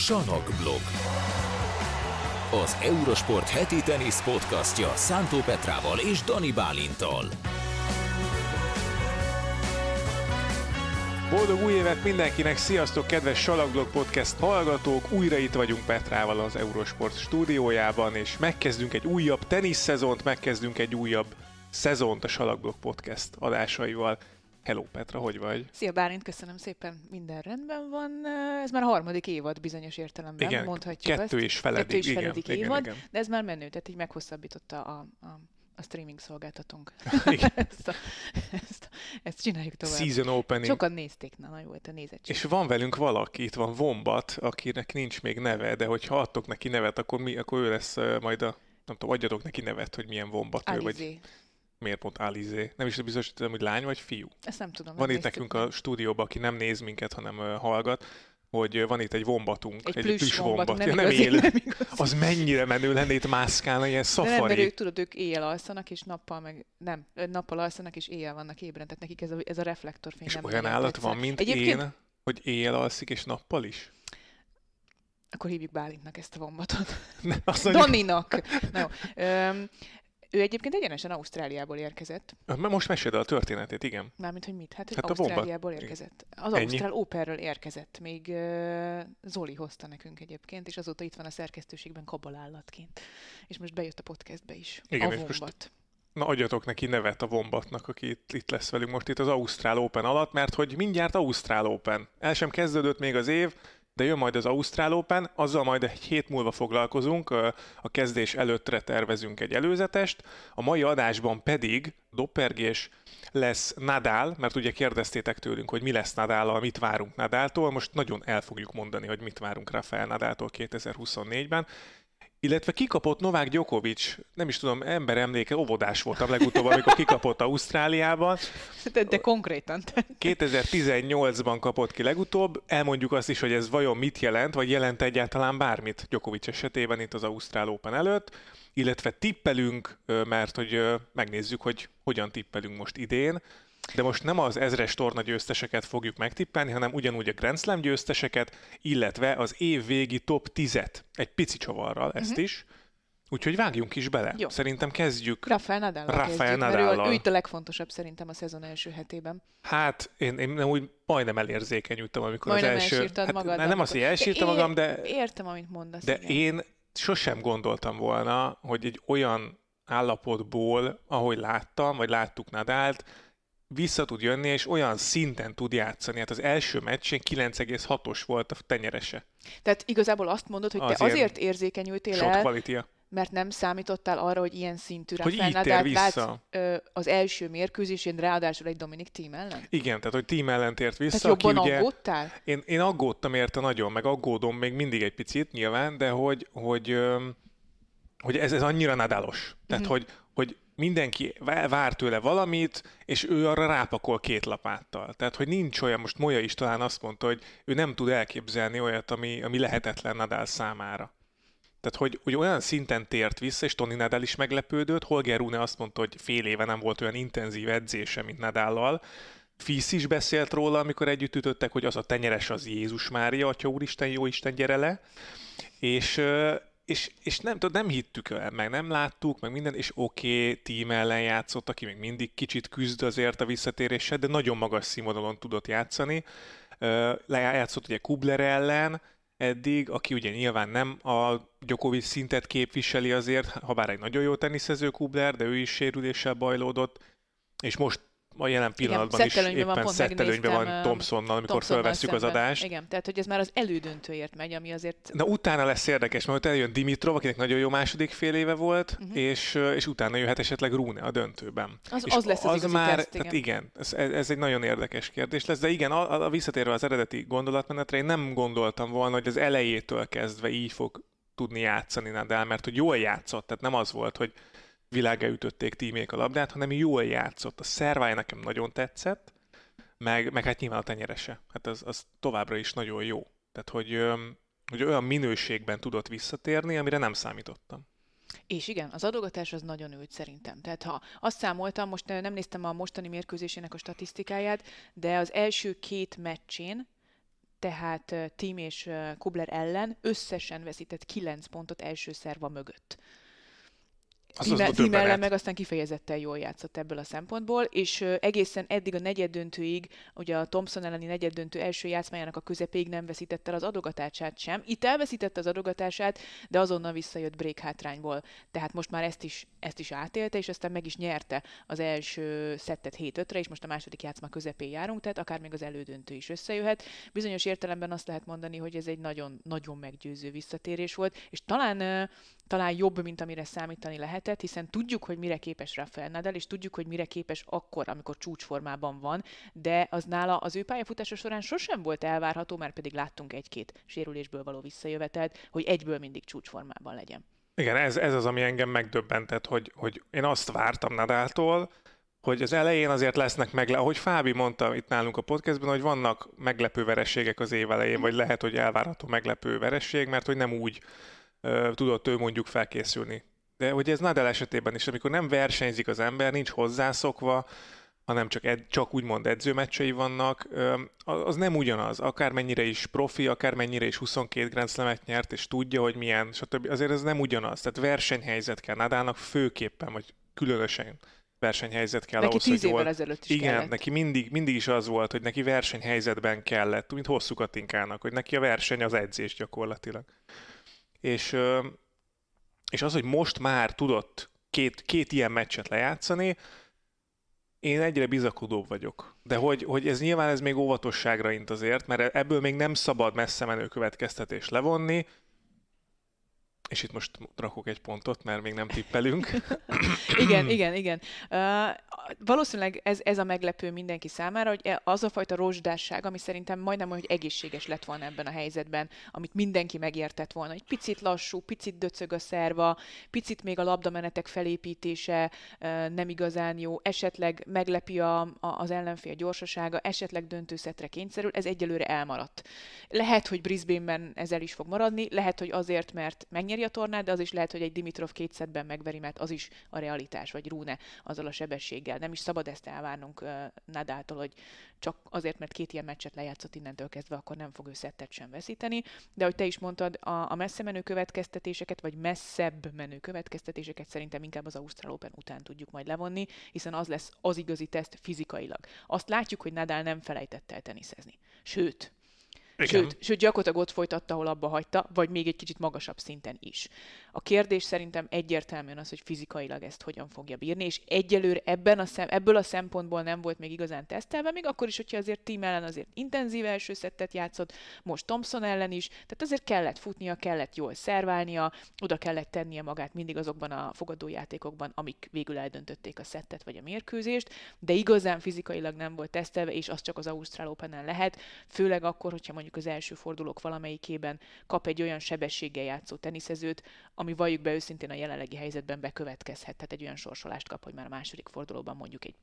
Salakblog. Az Eurosport heti tenisz podcastja Szántó Petrával és Dani Bálinttal. Boldog új évet mindenkinek! Sziasztok, kedves Salakblog Podcast hallgatók! Újra itt vagyunk Petrával az Eurosport stúdiójában, és megkezdünk egy újabb teniszszezont, megkezdünk egy újabb szezont a Salakblog Podcast adásaival. Hello Petra, hogy vagy? Szia Bálint, köszönöm szépen, minden rendben van. Ez már a harmadik évad bizonyos értelemben, igen, mondhatjuk ezt. Kettő és feledik évad. De ez már menő, tehát így meghosszabbította a streaming szolgáltatónk. Ezt csináljuk tovább. Season opening. Sokan nézték, na jó volt a nézettség. És van velünk valaki, itt van Vombat, akinek nincs még neve, de hogyha adtok neki nevet, akkor ő lesz majd nem tudom, adjatok neki nevet, hogy milyen Vombat Alizé. Ő vagy. Miért pont Alizé? Nem is biztos, hogy lány vagy fiú. Ezt nem tudom. Van itt nekünk a stúdióban, aki nem néz minket, hanem hallgat, hogy van itt egy vombatunk, egy plüss vombat. Nem igaz. Az mennyire menő lenne itt mászkálna, ilyen szafari. De nem, mert ők éjjel alszanak, és nappal meg... Nem, nappal alszanak, és éjjel vannak ébren. Tehát nekik ez a reflektorfény. És nem olyan állat van, mint én, hogy éjjel alszik, és nappal is? Akkor hívjuk Bálintnak ezt a vombatot. Doninak! Ő egyébként egyenesen Ausztráliából érkezett. Most meséld el a történetét, igen. Mármint, hogy mit? Hát Ausztráliából érkezett. Az ennyi? Ausztrál Operről érkezett. Még Zoli hozta nekünk egyébként, és azóta itt van a szerkesztőségben kabalállatként. És most bejött a podcastbe is. Igen, a Vombat. Most, na, adjatok neki nevet a Vombatnak, aki itt lesz velünk most itt az Ausztrál Open alatt, mert hogy mindjárt Ausztrál Open. El sem kezdődött még az év, de jön majd az Ausztrál Open, azzal majd egy hét múlva foglalkozunk, a kezdés előttre tervezünk egy előzetest, a mai adásban pedig doppergés lesz Nadal, mert ugye kérdeztétek tőlünk, hogy mi lesz Nadállal, mit várunk Nadaltól, most nagyon el fogjuk mondani, hogy mit várunk Rafael Nadaltól 2024-ben, illetve kikapott Novak Djokovic, nem is tudom, ember emléke, óvodás voltam legutóbb, amikor kikapott Ausztráliában. De konkrétan. 2018-ban kapott ki legutóbb, elmondjuk azt is, hogy ez vajon mit jelent, vagy jelent egyáltalán bármit Djokovic esetében itt az Ausztrál Open előtt, illetve tippelünk, mert hogy megnézzük, hogy hogyan tippelünk most idén. De most nem az ezres torna győzteseket fogjuk megtippelni, hanem ugyanúgy a Grand Slam győzteseket, illetve az évvégi top 10-et. Egy pici csavarral ezt is. Úgyhogy vágjunk is bele. Jó. Szerintem kezdjük. Rafael Nadállal. Ő itt a legfontosabb szerintem a szezon első hetében. Hát én úgy majdnem elérzékenyültem, amikor majdnem az első... Majdnem elsírtad magad. Nem azt, hogy elsírtam magam, de... Értem, amit mondasz. De én sosem gondoltam volna, hogy egy olyan állapotból, ahogy láttam, vagy láttuk Nadált, vissza tud jönni, és olyan szinten tud játszani. Hát az első meccsén 9,6-os volt a tenyerese. Tehát igazából azt mondod, hogy te azért érzékenyültél el, mert nem számítottál arra, hogy ilyen szintű Rafael Nadalt látsz az első mérkőzésén, ráadásul egy Dominic Thiem ellen? Igen, tehát hogy Thiem ellen tért vissza. Tehát jobban ugye, aggódtál? Én aggódtam érte nagyon, meg aggódom még mindig egy picit nyilván, de hogy ez annyira nadálos. Tehát, hogy mindenki vár tőle valamit, és ő arra rápakol két lapáttal. Tehát, hogy nincs olyan, most Molya is talán azt mondta, hogy ő nem tud elképzelni olyat, ami lehetetlen Nadal számára. Tehát, hogy olyan szinten tért vissza, és Toni Nadal is meglepődött, Holger Rune azt mondta, hogy fél éve nem volt olyan intenzív edzése, mint Nadállal. Fils is beszélt róla, amikor együtt ütöttek, hogy az a tenyeres az Jézus Mária, Atya Úristen, Jóisten, gyere le. És nem hittük el, meg nem láttuk, meg minden, és oké, Thiem ellen játszott, aki még mindig kicsit küzd azért a visszatéréssel, de nagyon magas színvonalon tudott játszani. Lejátszott ugye Kubler ellen eddig, aki ugye nyilván nem a Djokovic szintet képviseli azért, habár egy nagyon jó teniszező Kubler, de ő is sérüléssel bajlódott, és most a jelen pillanatban igen, is éppen szettelőnyben van Thompsonnal, amikor felvesszük az adást. Igen, tehát hogy ez már az elődöntőért megy, ami azért... Na utána lesz érdekes, mert eljön Dimitrov, akinek nagyon jó második fél éve volt, és utána jöhet esetleg Rune a döntőben. Az lesz az igazi már, teszt, igen. Tehát igen, ez egy nagyon érdekes kérdés lesz, de igen, a visszatérve az eredeti gondolatmenetre, én nem gondoltam volna, hogy az elejétől kezdve így fog tudni játszani Nadal, mert hogy jól játszott, tehát nem az volt, hogy világgá ütötték Thiemék a labdát, hanem jól játszott. A szervája nekem nagyon tetszett, meg hát nyilván a tenyerese. Hát az továbbra is nagyon jó. Tehát, hogy olyan minőségben tudott visszatérni, amire nem számítottam. És igen, az adogatás az nagyon ült szerintem. Tehát ha azt számoltam, most nem néztem a mostani mérkőzésének a statisztikáját, de az első két meccsén tehát Thiem és Kubler ellen összesen veszített 9 pontot első szerva mögött. Thiem ellen meg aztán kifejezetten jól játszott ebből a szempontból, és egészen eddig a negyeddöntőig, ugye a Thompson elleni negyeddöntő első játszmájának a közepéig nem veszített el az adogatását sem. Itt elveszítette az adogatását, de azonnal visszajött break hátrányból. Tehát most már ezt is átélte, és aztán meg is nyerte az első szettet 7-5-re, és most a második játszma közepén járunk, tehát akár még az elődöntő is összejöhet. Bizonyos értelemben azt lehet mondani, hogy ez egy nagyon meggyőző visszatérés volt, és talán jobb, mint amire számítani lehetett, hiszen tudjuk, hogy mire képes Rafael Nadal, és tudjuk, hogy mire képes akkor, amikor csúcsformában van, de az nála az ő pályafutása során sosem volt elvárható, már pedig láttunk egy-két sérülésből való visszajövetelt, hogy egyből mindig csúcsformában legyen. Igen, ez az, ami engem megdöbbentett, hogy én azt vártam Nadaltól, hogy az elején azért lesznek ahogy Fábi mondta itt nálunk a podcastben, hogy vannak meglepő vereségek az év elején, vagy lehet, hogy elvárható meglepő vereség, mert hogy nem úgy tudott ő mondjuk felkészülni. De hogy ez Nadal esetében is, amikor nem versenyzik az ember, nincs hozzászokva, hanem csak úgymond edzőmeccsei vannak, az nem ugyanaz. Akármennyire is profi, akármennyire is 22 Grand Slamet nyert, és tudja, hogy milyen, stb. Azért ez nem ugyanaz. Tehát versenyhelyzet kell Nadalnak főképpen, vagy különösen versenyhelyzet kell neki ahhoz, hogy 10 évvel ezelőtt is igen, kellett. Neki mindig is az volt, hogy neki versenyhelyzetben kellett, mint Hosszú Katinkának, hogy neki a verseny az edzés gyakorlatilag. És az, hogy most már tudott két ilyen meccset lejátszani, én egyre bizakodóbb vagyok. De hogy ez nyilván ez még óvatosságra int azért, mert ebből még nem szabad messze menő következtetést levonni, és itt most rakok egy pontot, mert még nem tippelünk. Igen. Valószínűleg ez a meglepő mindenki számára, hogy az a fajta rozsdásság, ami szerintem majdnem, hogy egészséges lett volna ebben a helyzetben, amit mindenki megértett volna. Egy picit lassú, picit döcög a szerva, picit még a labdamenetek felépítése nem igazán jó, esetleg meglepi az ellenfél gyorsasága, esetleg döntőszetre kényszerül, ez egyelőre elmaradt. Lehet, hogy Brisbane-ben ez el is fog maradni, lehet, hogy azért, mert megnyeri a tornát, de az is lehet, hogy egy Dimitrov két szettben megveri, mert az is a realitás, vagy Rune azzal a sebességgel. Nem is szabad ezt elvárnunk Nadaltól, hogy csak azért, mert két ilyen meccset lejátszott innentől kezdve, akkor nem fog ő szettet sem veszíteni. De ahogy te is mondtad, a messze menő következtetéseket, vagy messzebb menő következtetéseket szerintem inkább az Ausztrál Open után tudjuk majd levonni, hiszen az lesz az igazi teszt fizikailag. Azt látjuk, hogy Nadal nem felejtett el teniszezni. Sőt, gyakorlatilag ott folytatta, ahol abba hagyta, vagy még egy kicsit magasabb szinten is. A kérdés szerintem egyértelműen az, hogy fizikailag ezt hogyan fogja bírni, és egyelőre ebből a szempontból nem volt még igazán tesztelve, még akkor is, hogyha azért Thiem ellen azért intenzív első szettet játszott, most Thompson ellen is, tehát azért kellett futnia, kellett jól szerválnia, oda kellett tennie magát mindig azokban a fogadójátékokban, amik végül eldöntötték a szettet vagy a mérkőzést, de igazán fizikailag nem volt tesztelve, és az csak az Ausztrál Openen lehet, főleg akkor, hogyha mondjuk az első fordulók valamelyikében kap egy olyan sebességgel játszó teniszezőt, ami valljuk be őszintén a jelenlegi helyzetben bekövetkezhet. Tehát egy olyan sorsolást kap, hogy már a második fordulóban mondjuk egy,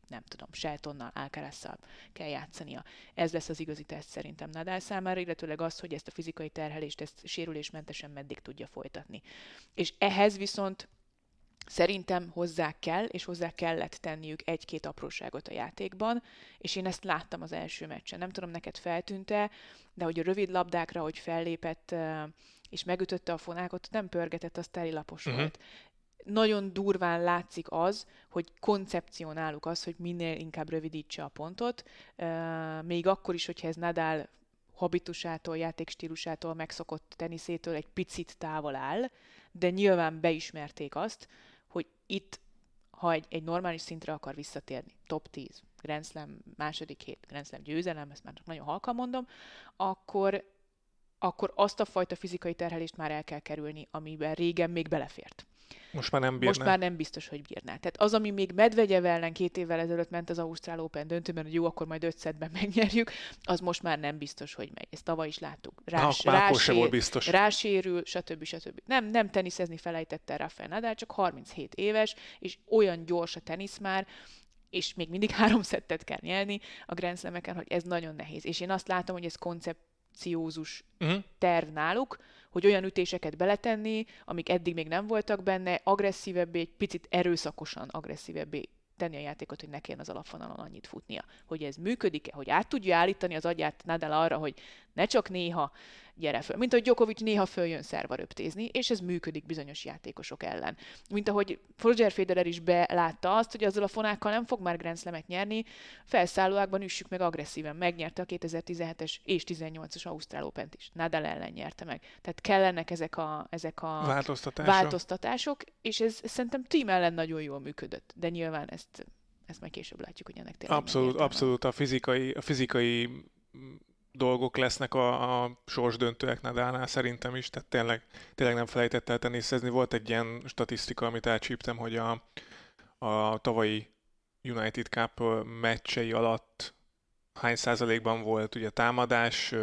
Sheltonnal, Alcarazzal kell játszania. Ez lesz az igazi teszt szerintem Nadal számára, illetőleg az, hogy ezt a fizikai terhelést ezt sérülésmentesen meddig tudja folytatni. És ehhez viszont szerintem hozzá kellett tenniük egy-két apróságot a játékban, és én ezt láttam az első meccsen. Nem tudom, neked feltűnt-e, de hogy a rövid labdákra, hogy fellépett és megütötte a fonákot, nem pörgetett, az télilapos volt. Nagyon durván látszik az, hogy koncepcionáluk az, hogy minél inkább rövidítse a pontot, még akkor is, hogyha ez Nadal habitusától, játékstílusától, megszokott teniszétől egy picit távol áll, de nyilván beismerték azt, hogy itt, ha egy normális szintre akar visszatérni, top 10, Grand Slam második hét, Grand Slam győzelem, ezt már nagyon halkan mondom, akkor azt a fajta fizikai terhelést már el kell kerülni, amiben régen még belefért. Most már nem biztos, hogy bírná. Tehát az, ami még Medvegyev ellen 2 évvel ezelőtt ment az Ausztrál Open döntőben, hogy jó, akkor majd 5 szettben megnyerjük, az most már nem biztos, hogy megy. Ezt tavaly is láttuk. Rásérül, stb. Nem teniszezni felejtette Rafael Nadal, csak 37 éves, és olyan gyors a tenisz már, és még mindig 3 szettet kell nyelni a Grand Slameken, hogy ez nagyon nehéz. És én azt látom, hogy ez koncepciózus terv náluk, hogy olyan ütéseket beletenni, amik eddig még nem voltak benne, agresszívebbé, egy picit erőszakosan agresszívebbé tenni a játékot, hogy ne kelljen az alapvonalon annyit futnia. Hogy ez működik-e, hogy át tudja állítani az agyát Nadal arra, hogy ne csak néha gyere föl. Mint ahogy Djokovic néha följön szárva röptézni, és ez működik bizonyos játékosok ellen. Mint ahogy Roger Federer is belátta azt, hogy azzal a fonákkal nem fog már Grand Slamet nyerni, felszállóákban üssük meg agresszíven. Megnyerte a 2017-es és 18-as Ausztrál Opent is. Nadal ellen nyerte meg. Tehát kellenek ezek a változtatások, és ez szerintem Thiem ellen nagyon jól működött. De nyilván ezt majd később látjuk, hogy ennek tényleg abszolút a fizikai dolgok lesznek a sorsdöntőek Nadalnál szerintem is, tehát tényleg nem felejtett el teniszezni. Volt egy ilyen statisztika, amit elcsíptem, hogy a tavalyi United Cup meccsei alatt hány százalékban volt ugye támadás,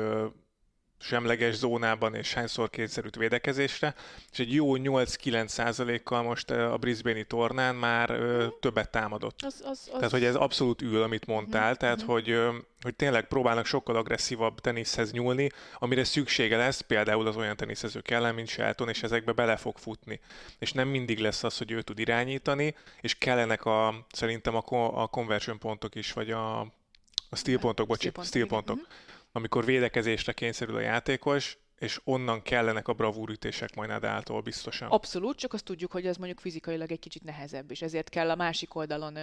semleges zónában, és hányszor kétszerűt védekezésre, és egy jó 8-9%-kal most a Brisbane-i tornán már többet támadott. Tehát, hogy ez abszolút ül, amit mondtál, tehát, hogy tényleg próbálnak sokkal agresszívabb teniszhez nyúlni, amire szüksége lesz például az olyan teniszezők ellen, mint Shelton, és ezekbe bele fog futni. És nem mindig lesz az, hogy ő tud irányítani, és kellenek szerintem a conversion pontok is, vagy a steal pontok, steal pontok. Amikor védekezésre kényszerül a játékos, és onnan kellenek a bravúrütések majd Nadaltól biztosan. Abszolút, csak azt tudjuk, hogy ez mondjuk fizikailag egy kicsit nehezebb, és ezért kell a másik oldalon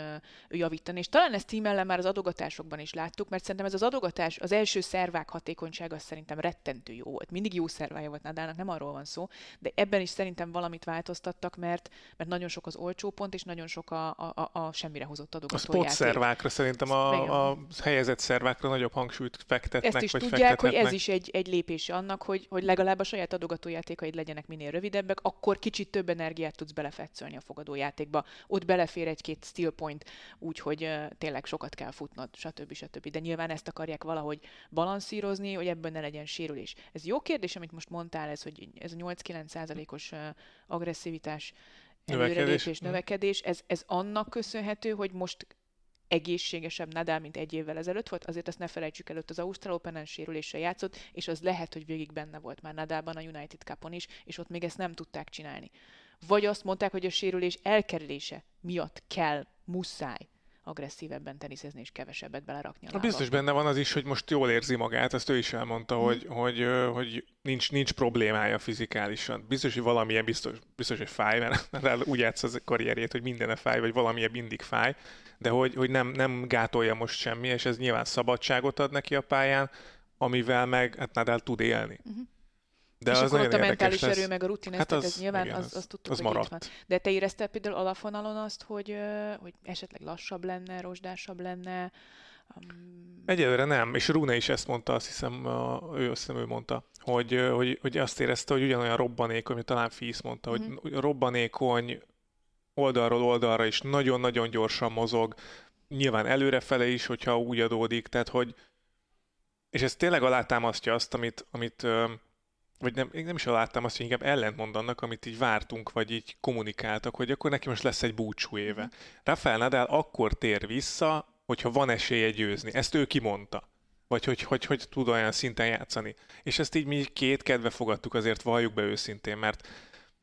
javítani. És talán ezt Thiem ellen már az adogatásokban is láttuk, mert szerintem ez az adogatás, az első szervák hatékonysága szerintem rettentő jó volt. Mindig jó szervája volt Nadalnak, nem arról van szó, de ebben is szerintem valamit változtattak, mert nagyon sok az olcsó pont, és nagyon sok a semmire hozott adogató játék. A spot szervákra szerintem a helyezett szervákra nagyobb hangsúlyt fektetnek. Ezt is tudják, hogy ez is egy lépés annak, hogy legalább a saját adogatójátékaid legyenek minél rövidebbek, akkor kicsit több energiát tudsz belefetszölni a fogadójátékba. Ott belefér egy-két steal point, úgyhogy tényleg sokat kell futnod, stb. De nyilván ezt akarják valahogy balanszírozni, hogy ebből ne legyen sérülés. Ez jó kérdés, amit most mondtál, ez, hogy ez a 8-9%-os agresszivitás, előrelépés, növekedés, ez annak köszönhető, hogy most egészségesebb Nadal, mint egy évvel ezelőtt volt, azért azt ne felejtsük el, az Ausztrál Openen sérüléssel játszott, és az lehet, hogy végig benne volt már Nadalban a United Cupon is, és ott még ezt nem tudták csinálni. Vagy azt mondták, hogy a sérülés elkerülése miatt kell, muszáj agresszívebben teniszezni, és kevesebbet belerakni a lábba. Biztos benne van az is, hogy most jól érzi magát, ezt ő is elmondta, hogy nincs problémája fizikálisan. Biztos, hogy valamilyen biztos, hogy fáj, mert úgy játsz az karrierjét, hogy mindene fáj, vagy valamilyen mindig fáj, de hogy nem gátolja most semmi, és ez nyilván szabadságot ad neki a pályán, amivel meg hát Nadal tud élni. De és az akkor ott a mentális erő, meg a rutin, ez nyilván azt tudtuk, az hogy itt van. De te érezted például alapvonalon azt, hogy esetleg lassabb lenne, rozsdásabb lenne? Egyelőre nem, és Rune is ezt mondta, azt hiszem ő mondta, hogy azt érezte, hogy ugyanolyan robbanékony, talán Fils mondta, hogy robbanékony oldalról oldalra is nagyon-nagyon gyorsan mozog, nyilván előrefele is, hogyha úgy adódik, tehát hogy... És ez tényleg alátámasztja azt, amit vagy nem is láttam azt, hogy inkább ellentmond annak, amit így vártunk, vagy így kommunikáltak, hogy akkor neki most lesz egy búcsú éve. Rafael Nadal akkor tér vissza, hogyha van esélye győzni. Ezt ő kimondta. Vagy hogy tud olyan szinten játszani. És ezt így mi két kedve fogadtuk, azért valljuk be őszintén, mert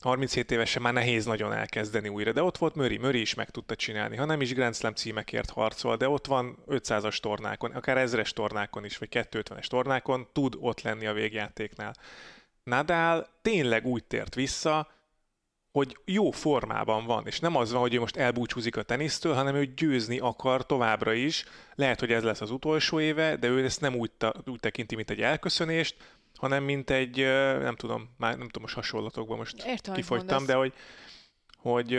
37 évesen már nehéz nagyon elkezdeni újra. De ott volt Murray is meg tudta csinálni. Ha nem is Grand Slam címekért harcol, de ott van 500-as tornákon, akár 1000-es tornákon is, vagy 250-es tornákon, tud ott lenni a végjátéknál. Nadal tényleg úgy tért vissza, hogy jó formában van, és nem az van, hogy ő most elbúcsúzik a tenisztől, hanem ő győzni akar továbbra is. Lehet, hogy ez lesz az utolsó éve, de ő ezt nem úgy tekinti, mint egy elköszönést, hanem mint egy, nem tudom, most hasonlatokban most értem, kifogytam, de hogy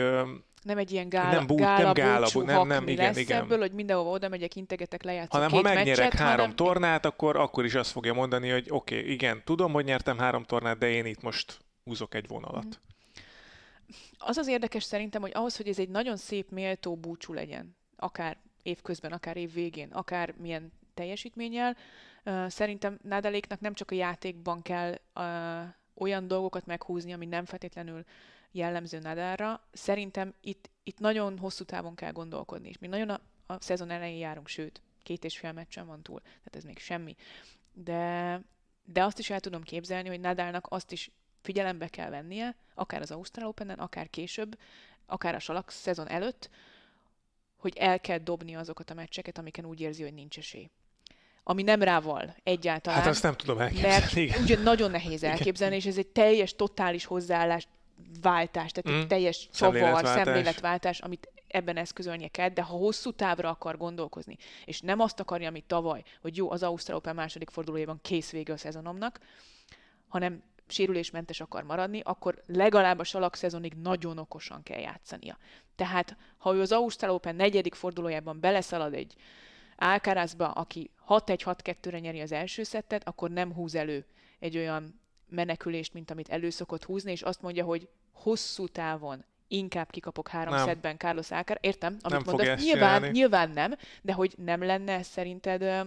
nem egy ilyen gála búcsú, igen. Ebből, hogy mindenhova oda megyek, integetek, lejátszok két meccset. Hanem ha megnyerek három tornát, akkor is azt fogja mondani, hogy oké, igen, tudom, hogy nyertem 3 tornát, de én itt most húzok egy vonalat. Az érdekes szerintem, hogy ahhoz, hogy ez egy nagyon szép, méltó búcsú legyen, akár évközben, akár év végén, akár milyen teljesítménnyel, szerintem Nadaléknak nem csak a játékban kell olyan dolgokat meghúzni, ami nem feltétlenül jellemző Nadalra. Szerintem itt nagyon hosszú távon kell gondolkodni, és mi nagyon a szezon elején járunk, sőt, 2,5 meccsen van túl, tehát ez még semmi. De azt is el tudom képzelni, hogy Nadalnak azt is figyelembe kell vennie, akár az Ausztrál Openen, akár később, akár a salak szezon előtt, hogy el kell dobni azokat a meccseket, amiken úgy érzi, hogy nincs esély. Ami nem rával egyáltalán. Hát azt nem tudom elképzelni. Mert ugye nagyon nehéz elképzelni, és ez egy teljes, totális hozzáállás, váltás, tehát egy teljes csavar, szemléletváltás, amit ebben eszközölnie kell, de ha hosszú távra akar gondolkozni, és nem azt akarja, amit tavaly, hogy jó, az Ausztrál Open második fordulójában kész vége a szezonomnak, hanem sérülésmentes akar maradni, akkor legalább a salakszezonig nagyon okosan kell játszania. Tehát, ha ő az Ausztrál Open negyedik fordulójában beleszalad egy Alcarazba, aki 6-1-6-2-re nyeri az első szettet, akkor nem húz elő egy olyan menekülést, mint amit elő szokott húzni, és azt mondja, hogy hosszú távon inkább kikapok 3 szettben Carlos Alcaraz. Értem, amit mondasz, nyilván nem, de hogy nem lenne szerinted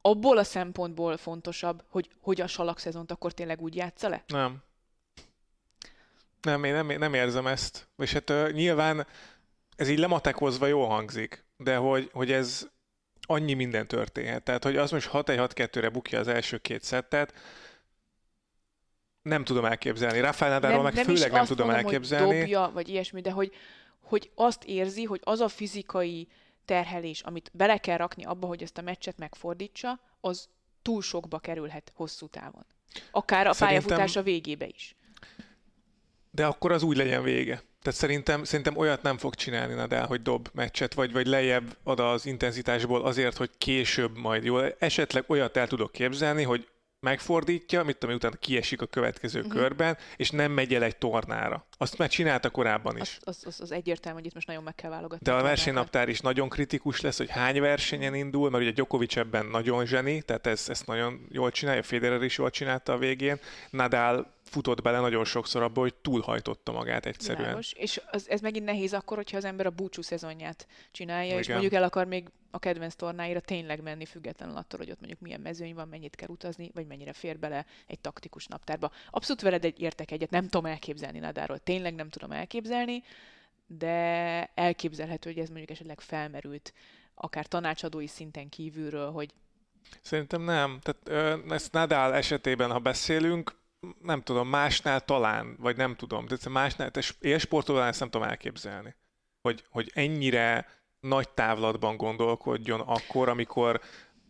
abból a szempontból fontosabb, hogy a salakszezont akkor tényleg úgy játsza le? Nem. Nem érzem ezt. És hát nyilván ez így lematekozva jól hangzik, de hogy ez annyi minden történhet. Tehát, hogy az most 6-1-6-2-re bukja az első 2 szettet, nem tudom elképzelni. Rafael Nadalról meg főleg nem tudom elképzelni. Nem is azt mondom, hogy dobja, vagy ilyesmi, de hogy azt érzi, hogy az a fizikai terhelés, amit bele kell rakni abba, hogy ezt a meccset megfordítsa, az túl sokba kerülhet hosszú távon. Akár a pályafutása végébe is. De akkor az úgy legyen vége. Tehát szerintem olyat nem fog csinálni Nadal, hogy dob meccset, vagy lejjebb ad az intenzitásból azért, hogy később majd jól. Esetleg olyat el tudok képzelni, hogy megfordítja, mit tudom, utána kiesik a következő körben, és nem megy el egy tornára. Azt már csinálta korábban is. Az egyértelmű, hogy itt most nagyon meg kell válogatni. De a versenynaptár is nagyon kritikus lesz, hogy hány versenyen indul, mert ugye Djokovic ebben nagyon zseni, tehát ezt nagyon jól csinálja, Federer is jól csinálta a végén. Nadal futott bele nagyon sokszor abba, hogy túlhajtotta magát egyszerűen. Világos. És ez megint nehéz akkor, hogyha az ember a búcsú szezonját csinálja, igen, és mondjuk el akar még a kedvenc tornáira tényleg menni, függetlenül attól, hogy ott mondjuk milyen mezőny van, mennyit kell utazni, vagy mennyire fér bele egy taktikus naptárba. Abszolút veled értek egyet, nem tudom elképzelni Nadáról, tényleg nem tudom elképzelni, de elképzelhető, hogy ez mondjuk esetleg felmerült, akár tanácsadói szinten kívülről, hogy... Szerintem nem. Tehát ezt Nadal esetében, ha beszélünk, nem tudom, másnál talán, vagy nem tudom, tehát másnál, élsportolóan ezt nem tudom elképzelni, hogy ennyire nagy távlatban gondolkodjon akkor, amikor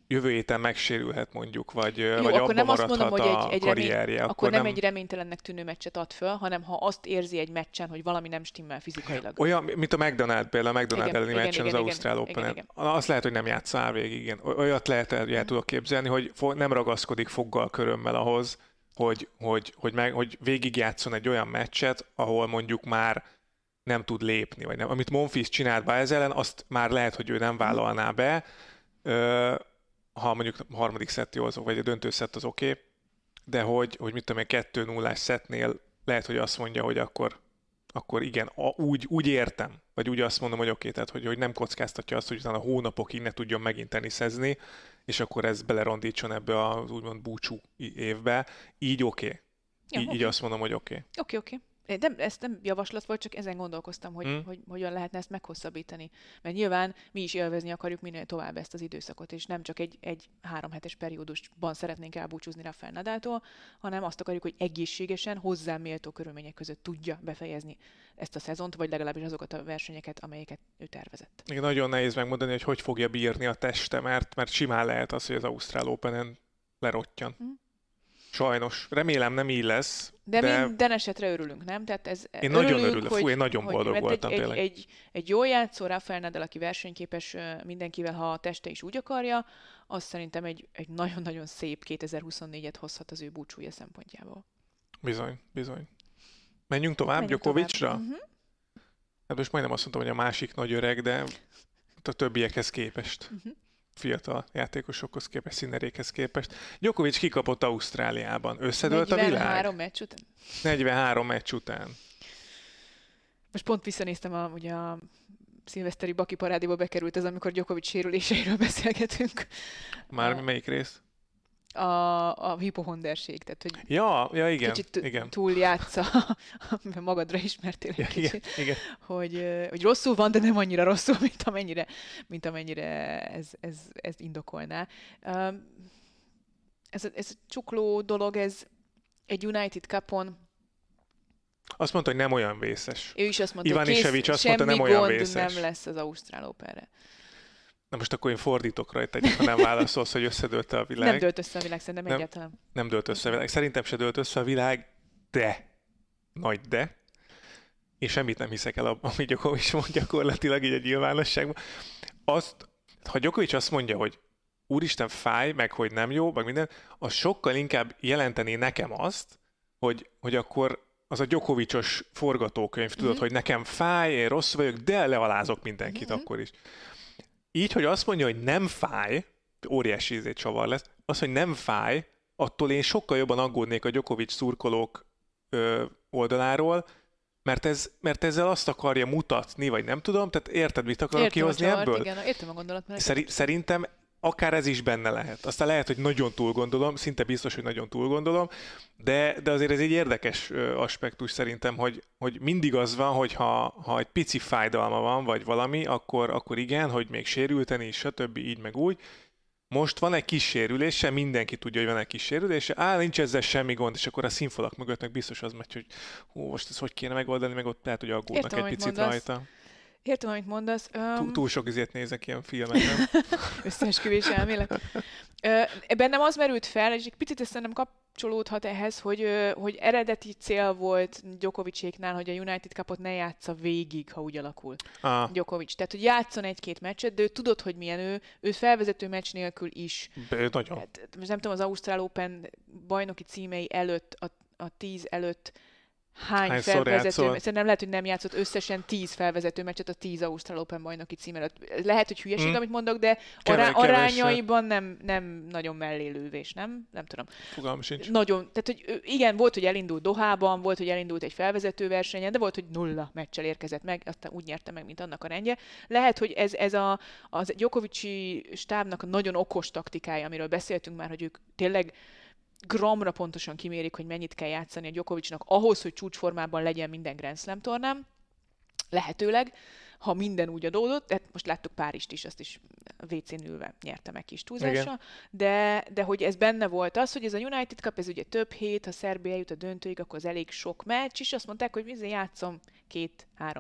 jövő héten megsérülhet mondjuk, vagy abban maradhat a karrierje. Akkor nem egy reménytelennek tűnő meccset ad föl, hanem ha azt érzi egy meccsen, hogy valami nem stimmel fizikailag. Olyan, mint a McDonald's például, a McDonald's elleni meccsen az Ausztrál Openen. Azt lehet, hogy nem játszál végig, igen. Olyat lehet, hogy el tudok képzelni, hogy nem ragaszkodik foggal körömmel ahhoz, hogy végigjátszon egy olyan meccset, ahol mondjuk már nem tud lépni, vagy nem. Amit Monfils csinált be ez ellen, azt már lehet, hogy ő nem vállalná be, ha mondjuk a harmadik szett jó, vagy a döntő szett az oké, de hogy mit tudom én, 2-0-ás szettnél lehet, hogy azt mondja, hogy akkor igen, úgy értem, vagy úgy azt mondom, hogy oké, tehát hogy nem kockáztatja azt, hogy utána hónapokig ne tudjon megint teniszezni, és akkor ez belerondítson ebbe az úgymond búcsú évbe. Így oké. Ja, így azt mondom, hogy oké. Oké. Ez nem javaslat volt, csak ezen gondolkoztam, hogy hogyan lehetne ezt meghosszabbítani. Mert nyilván mi is élvezni akarjuk minél tovább ezt az időszakot, és nem csak egy 3 hetes periódusban szeretnénk elbúcsúzni Rafael Nadaltól, hanem azt akarjuk, hogy egészségesen, hozzá méltó körülmények között tudja befejezni ezt a szezont, vagy legalábbis azokat a versenyeket, amelyeket ő tervezett. Igen, nagyon nehéz megmondani, hogy fogja bírni a teste, mert simán lehet az, hogy az Ausztrál Openen lerottyan. Sajnos. Remélem nem így lesz. De minden esetre örülünk, nem? Tehát én nagyon örülök, én nagyon boldog voltam tényleg. Egy jól játszó Rafael Nadal, aki versenyképes mindenkivel, ha a teste is úgy akarja, az szerintem egy nagyon-nagyon szép 2024-et hozhat az ő búcsúja szempontjából. Bizony. Menjünk tovább Djokovicra? Hát most majdnem azt mondtam, hogy a másik nagy öreg, de a többiekhez képest. Fiatal játékosokhoz képest, Sinnerékhez képest. Djokovic kikapott Ausztráliában. Összedőlt a világ. 43 meccs után. 43 meccs után. Most pont visszanéztem, ugye a szilveszteri Baki parádéba bekerült ez, amikor Djokovic sérüléseiről beszélgetünk. Már melyik rész? A hipohonderség, tehát hogy igen, kicsit túljátsza, mert magadra ismertél egy kicsit, igen. Hogy rosszul van, de nem annyira rosszul, mint amennyire ez indokolná. Ez a csukló dolog, ez egy United Cupon Azt mondta, hogy nem olyan vészes. Ő is azt mondta, Iván Isevics azt mondta, nem olyan vészes. Semmi gond nem lesz az Ausztrál Openre. Na most akkor én fordítok rajta, ha nem válaszolsz, hogy összedőlt a világ. Nem dőlt össze a világ, szerintem nem, egyáltalán. Nem dőlt össze a világ. Szerintem se dőlt össze a világ, de, nagy de. Én semmit nem hiszek el abban, amit Djokovic mond gyakorlatilag így a nyilvánosságban. Azt, ha Djokovic azt mondja, hogy úristen fáj, meg hogy nem jó, meg minden, az sokkal inkább jelenteni nekem azt, hogy akkor az a Djokovicos forgatókönyv, tudod, hogy nekem fáj, én rossz vagyok, de lealázok mindenkit akkor is. Így, hogy azt mondja, hogy nem fáj, óriási csavar lesz, az, hogy nem fáj, attól én sokkal jobban aggódnék a Djokovic szurkolók oldaláról, mert ezzel azt akarja mutatni, vagy nem tudom, tehát érted, mit akarok kihozni ebből? Igen, értem a gondolatmeneket. Szerintem akár ez is benne lehet. Aztán lehet, hogy nagyon túl gondolom, szinte biztos, hogy nagyon túl gondolom, de azért ez egy érdekes aspektus szerintem, hogy mindig az van, hogy ha egy pici fájdalma van, vagy valami, akkor igen, hogy még sérülten is, stb. Így meg úgy. Most van egy kis sérülése, mindenki tudja, hogy van egy kis sérülése, nincs ezzel semmi gond, és akkor a színfalak mögöttnek biztos az megy, hogy hú, most ezt hogy kéne megoldani, meg ott lehet, hogy aggódnak egy picit rajta. Értem, amit mondasz. Túl sok izét nézek ilyen filmet, nem? Összeesküvés elmélet. Bennem az merült fel, és egy picit ezt nem kapcsolódhat ehhez, hogy eredeti cél volt Djokovicéknál, hogy a United Cupot ne játsza végig, ha úgy alakul Djokovic. Tehát, hogy játszon egy-két meccset, de ő tudod, hogy milyen ő felvezető meccs nélkül is. Nagyon. Hát, most nem tudom, az Ausztrál Open bajnoki címei előtt, a 10 előtt, hány felvezető, szerintem lehet, hogy nem játszott összesen 10 felvezető meccset a 10 Ausztrál Open bajnoki cím előtt. Lehet, hogy hülyeség, amit mondok, de arányaiban nem nagyon mellélővés, nem? Nem tudom. Fogalmam sincs. Nagyon, tehát, hogy igen, volt, hogy elindult Dohában, volt, hogy elindult egy felvezető versenyen, de volt, hogy 0 meccsel érkezett meg, aztán úgy nyerte meg, mint annak a rendje. Lehet, hogy ez az Djokovic-i stábnak a nagyon okos taktikája, amiről beszéltünk már, hogy ők tényleg gramra pontosan kimérik, hogy mennyit kell játszani a Djokovicnak ahhoz, hogy csúcsformában legyen minden Grand Slam tornán. Lehetőleg, ha minden úgy adódott, tehát most láttuk Párizst is, azt is WC-n ülve nyerte meg kis túlzással, de hogy ez benne volt az, hogy ez a United Cup, ez ugye több hét, ha Szerbia eljut a döntőig, akkor az elég sok meccs, és azt mondták, hogy bizony játszom 2-3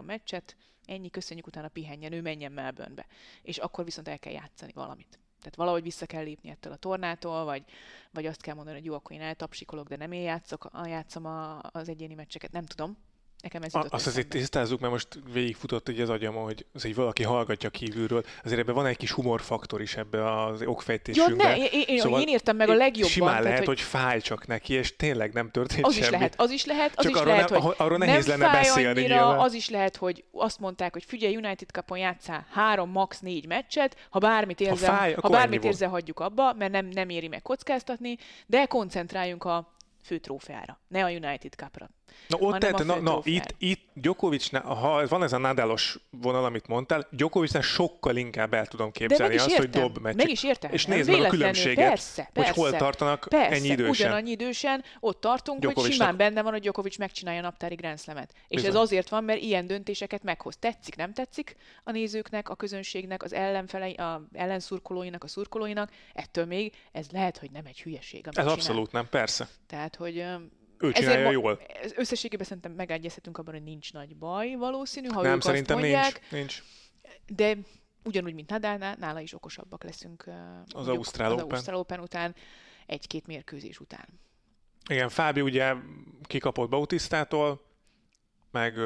meccset, ennyi, köszönjük, utána pihenjen, ő menjen Melbourne-be. És akkor viszont el kell játszani valamit. Tehát valahogy vissza kell lépni ettől a tornától, vagy azt kell mondani, hogy jó, akkor én eltapsikolok, de nem én játszom az egyéni meccseket. Nem tudom. Nekem ez jutott. Azt azért tisztázzuk, mert most végigfutott így az agyam, hogy azért valaki hallgatja kívülről. Azért ebben van egy kis humorfaktor is ebben az okfejtésünkben. Jó, én írtam meg a legjobban. Simán tehát, lehet, hogy fáj csak neki, és tényleg nem történt semmi. Az is lehet. Az csak is arról lehet, hogy arról nehéz lenne beszélni nyilván. Az is lehet, hogy azt mondták, hogy figyelj, United Cupon játszál 3, max. 4 meccset, ha bármit érzel, hagyjuk abba, mert nem éri meg kockáztatni, de koncentráljunk a fő trófeára, ne a United Cupra. Na ott tehát, itt Djokovicnál, ha van ez a Nadálos vonal, amit mondtál, Djokovicnál sokkal inkább el tudom képzelni azt, hogy dob meccsik. Meg is értem. És nézd meg a különbséget, persze, hogy hol tartanak ennyi idősen. Ugyanannyi idősen ott tartunk, hogy simán benne van, hogy Djokovic megcsinálja a naptári Grand Slamet. És bizony. Ez azért van, mert ilyen döntéseket meghoz. Tetszik, nem tetszik a nézőknek, a közönségnek, az ellenfelei, a ellenszurkolóinak, a szurkolóinak. Ettől még ez lehet, hogy nem egy hülyeség, amit csinál. Ez abszolút nem, persze. Tehát, hogy ő csinálja jól. Összességében szerintem megegyezhetünk abban, hogy nincs nagy baj valószínű, ha nem, ők azt mondják. Nincs. De ugyanúgy, mint Nadalnál, nála is okosabbak leszünk az Ausztrál Open után, 1-2 mérkőzés után. Igen, Fábi ugye kikapott Bautistától, meg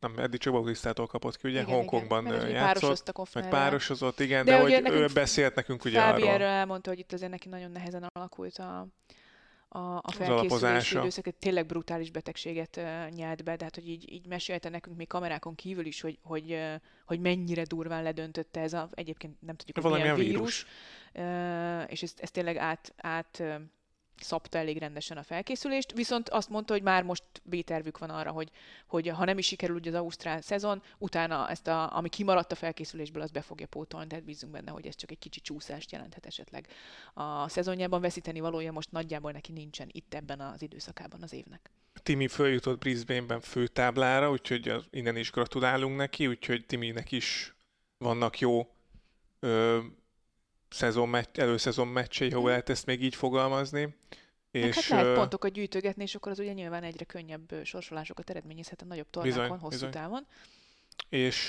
nem, eddig csak Bautistától kapott ki, ugye Hongkongban játszott, meg párosozott, igen, de hogy ő beszélt nekünk ugye arról. Fábi erről elmondta, hogy itt azért neki nagyon nehezen alakult a felkészülési időszak, tényleg brutális betegséget nyelt be, de hát, hogy így mesélte nekünk még kamerákon kívül is, hogy mennyire durván ledöntötte ez egyébként nem tudjuk, hogy milyen vírus. És ez tényleg átszapta elég rendesen a felkészülést, viszont azt mondta, hogy már most B-tervük van arra, hogy ha nem is sikerül ugye az ausztrál szezon, utána ezt, ami kimaradt a felkészülésből, az be fogja pótolni, tehát bízzunk benne, hogy ez csak egy kicsi csúszást jelenthet esetleg. A szezonjában veszíteni valója most nagyjából neki nincsen itt ebben az időszakában az évnek. Timi följutott Brisbane-ben főtáblára, úgyhogy innen is gratulálunk neki, úgyhogy Timinek is vannak jó előszezon meccsei, ha lehet ezt még így fogalmazni. És hát lehet pontokat gyűjtögetni, és akkor az ugye nyilván egyre könnyebb sorsolásokat eredményezhet a nagyobb tornákon, hosszú távon. És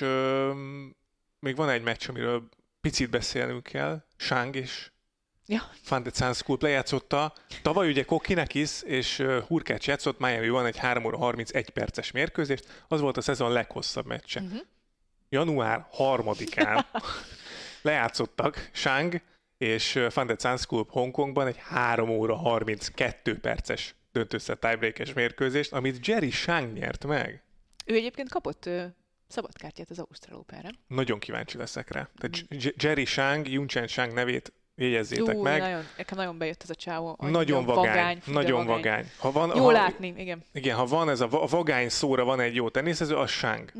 még van egy meccs, amiről picit beszélnünk kell, Shang és Van de Zandts Kubler lejátszotta. Tavaly ugye Kokinakis és Hurkács játszott, Miamiban egy 3 óra 31 perces mérkőzést, az volt a szezon leghosszabb meccse. Január 3-án lejátszottak Shang és Van de Zandts Kubler Hongkongban egy 3 óra 32 perces döntőszer tiebreakes mérkőzést, amit Jerry Shang nyert meg. Ő egyébként kapott szabadkártyát az Ausztrál Openre. Nagyon kíváncsi leszek rá. Tehát Jerry Shang, Juncheng Shang nevét jegyezzétek meg. Nekem nagyon bejött ez a csávó. Nagyon vagány. Nagyon vagány. Jó látni, igen. Igen, ha van ez a vagány szóra, van egy jó teniszező, az Shang.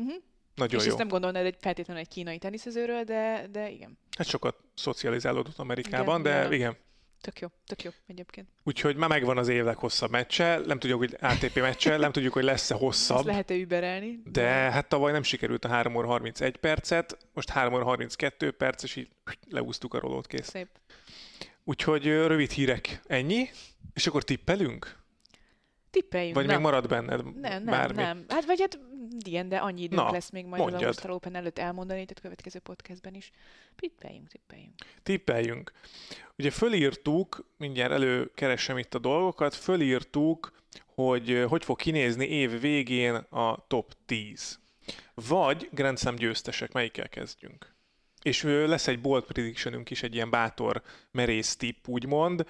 Nagyon és jó. Ezt nem gondolnád feltétlenül egy kínai teniszezőről, de igen. Hát sokat szocializálódott Amerikában, igen. Tök jó egyébként. Úgyhogy már megvan az év leghosszabb meccse, nem tudjuk, hogy ATP meccse, nem tudjuk, hogy lesz-e hosszabb. Ezt lehet-e überelni? De hát tavaly nem sikerült a 3 óra 31 percet, most 3 óra 32 perc, és így leúztuk a rolót, kész. Szép. Úgyhogy rövid hírek ennyi, és akkor tippelünk? Tippeljünk. Vagy még marad benned bármi? Nem. Hát vagy ilyen, de annyi időnk lesz még majd az Ausztrál Open előtt elmondani, tehát következő podcastben is. Tippeljünk. Ugye fölírtuk, mindjárt előkeresem itt a dolgokat, hogy fog kinézni év végén a top 10. Vagy Grand Slam győztesek, melyikkel kezdjünk? És lesz egy bold predictionünk is, egy ilyen bátor, merész tipp, úgymond,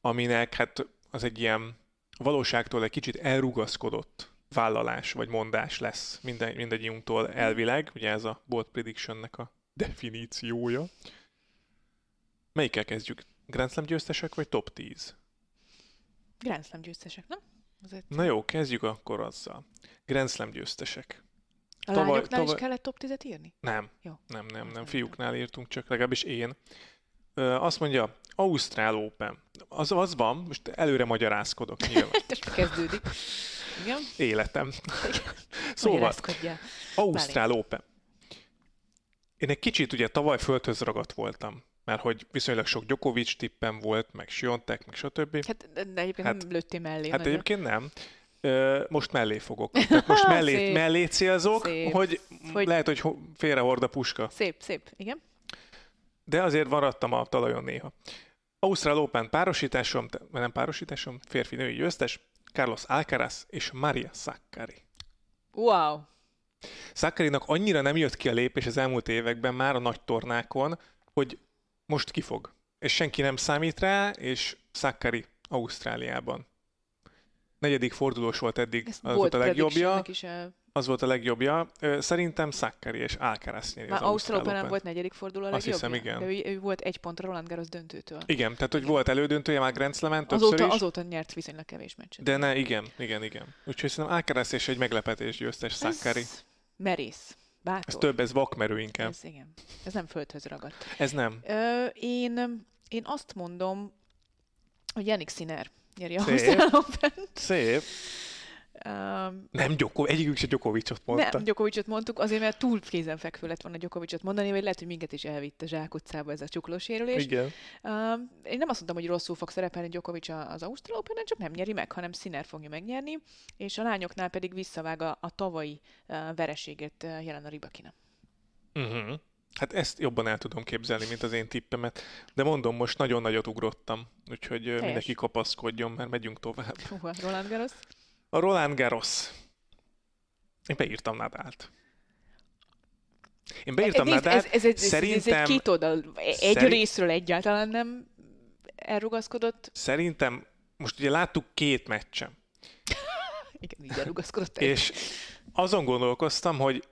aminek hát az egy ilyen valóságtól egy kicsit elrugaszkodott vállalás vagy mondás lesz mindegyünktől elvileg, ugye ez a bold predictionnek a definíciója. Melyikkel kezdjük? Grand Slam győztesek vagy top 10? Grand Slam győztesek, nem? Azért... Na jó, kezdjük akkor azzal. Grand Slam győztesek. A lányoknál is kellett top 10-et írni? Nem. Fiúknál írtunk, csak legalábbis én. Azt mondja, Ausztrál Open. Az van, most előre magyarázkodok nyilván. Kezdődik. Igen? Életem. Szóval, Ausztrál Open. Én egy kicsit ugye tavaly földhöz ragadt voltam, mert hogy viszonylag sok Djokovic tippem volt, meg Świątek, meg stb. De egyébként nem lőttél mellé. Hát egyébként nem. Most mellé fogok. Tehát most mellé célzok, hogy lehet, hogy félrehord a puska. Szép, igen. De azért maradtam a talajon néha. Ausztrál Open párosításom, férfi-női győztes, Carlos Alcaraz és Maria Sakkari. Wow! Sakkarinak annyira nem jött ki a lépés az elmúlt években már a nagy tornákon, hogy most kifog. És senki nem számít rá, és Sakkari Ausztráliában. 4. fordulós volt eddig, az volt a legjobbja. Az volt a legjobbja. Szerintem Sakkari és Alcaraz nyeri az Ausztrál Open. Nem volt 4. forduló a legjobbja? Azt hiszem, igen. De ő volt egy pontra Roland Garros döntőtől. Igen, tehát hogy volt elődöntője már Grand Slamen többször is. Azóta nyert viszonylag kevés meccset. De igen. Úgyhogy szerintem Alcaraz és egy meglepetés győztes Sakkari. Ez merész, bátor. Ez vakmerő inkább. Ez igen. Ez nem földhöz ragadt. Ez nem. Én azt mondom, hogy Jannik Sinner nyeri az Ausztrál Opent. Szép. Nem Djokovic, egyikünk se Djokovicot mondta. Nem Djokovicot mondtuk, azért mert túl kézenfekvő lett volna Djokovicot mondani, vagy lehet, hogy minket is elvitt a zsákutcába ez a csuklósérülés. Igen. Én nem azt mondtam, hogy rosszul fog szerepelni Djokovic az Ausztrál Openen, csak nem nyeri meg, hanem Sinner fogja megnyerni, és a lányoknál pedig visszavág a tavalyi vereséget Jelena Rybakina. Uh-huh. Hát ezt jobban el tudom képzelni, mint az én tippemet. De mondom, most nagyon nagyot ugrottam, úgyhogy mindenki kapaszkodjon, mert megyünk tovább. Roland Garros. A Roland Garros. Én beírtam Nadált. Szerintem... Ez egy két oldal, részről egyáltalán nem elrugaszkodott. Szerintem, most ugye láttuk két meccsen. Igen, így elrugaszkodott. És azon gondolkoztam, hogy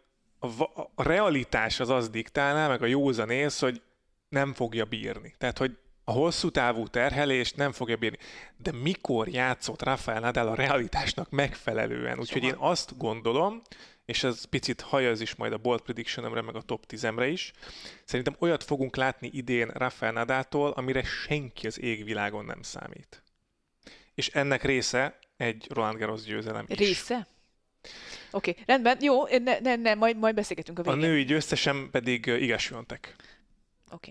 a realitás az diktálná, meg a józan ész, hogy nem fogja bírni. Tehát, hogy a hosszú távú terhelést nem fogja bírni. De mikor játszott Rafael Nadal a realitásnak megfelelően? Úgyhogy én azt gondolom, és ez picit hajaz is majd a bold prediction-ömre, meg a top 10-emre is, szerintem olyat fogunk látni idén Rafael Nadaltól, amire senki az égvilágon nem számít. És ennek része egy Roland Garros győzelem is. Része? Oké, rendben, jó, majd beszélgetünk a végén. A női győztesem pedig Iga Świątek. Oké.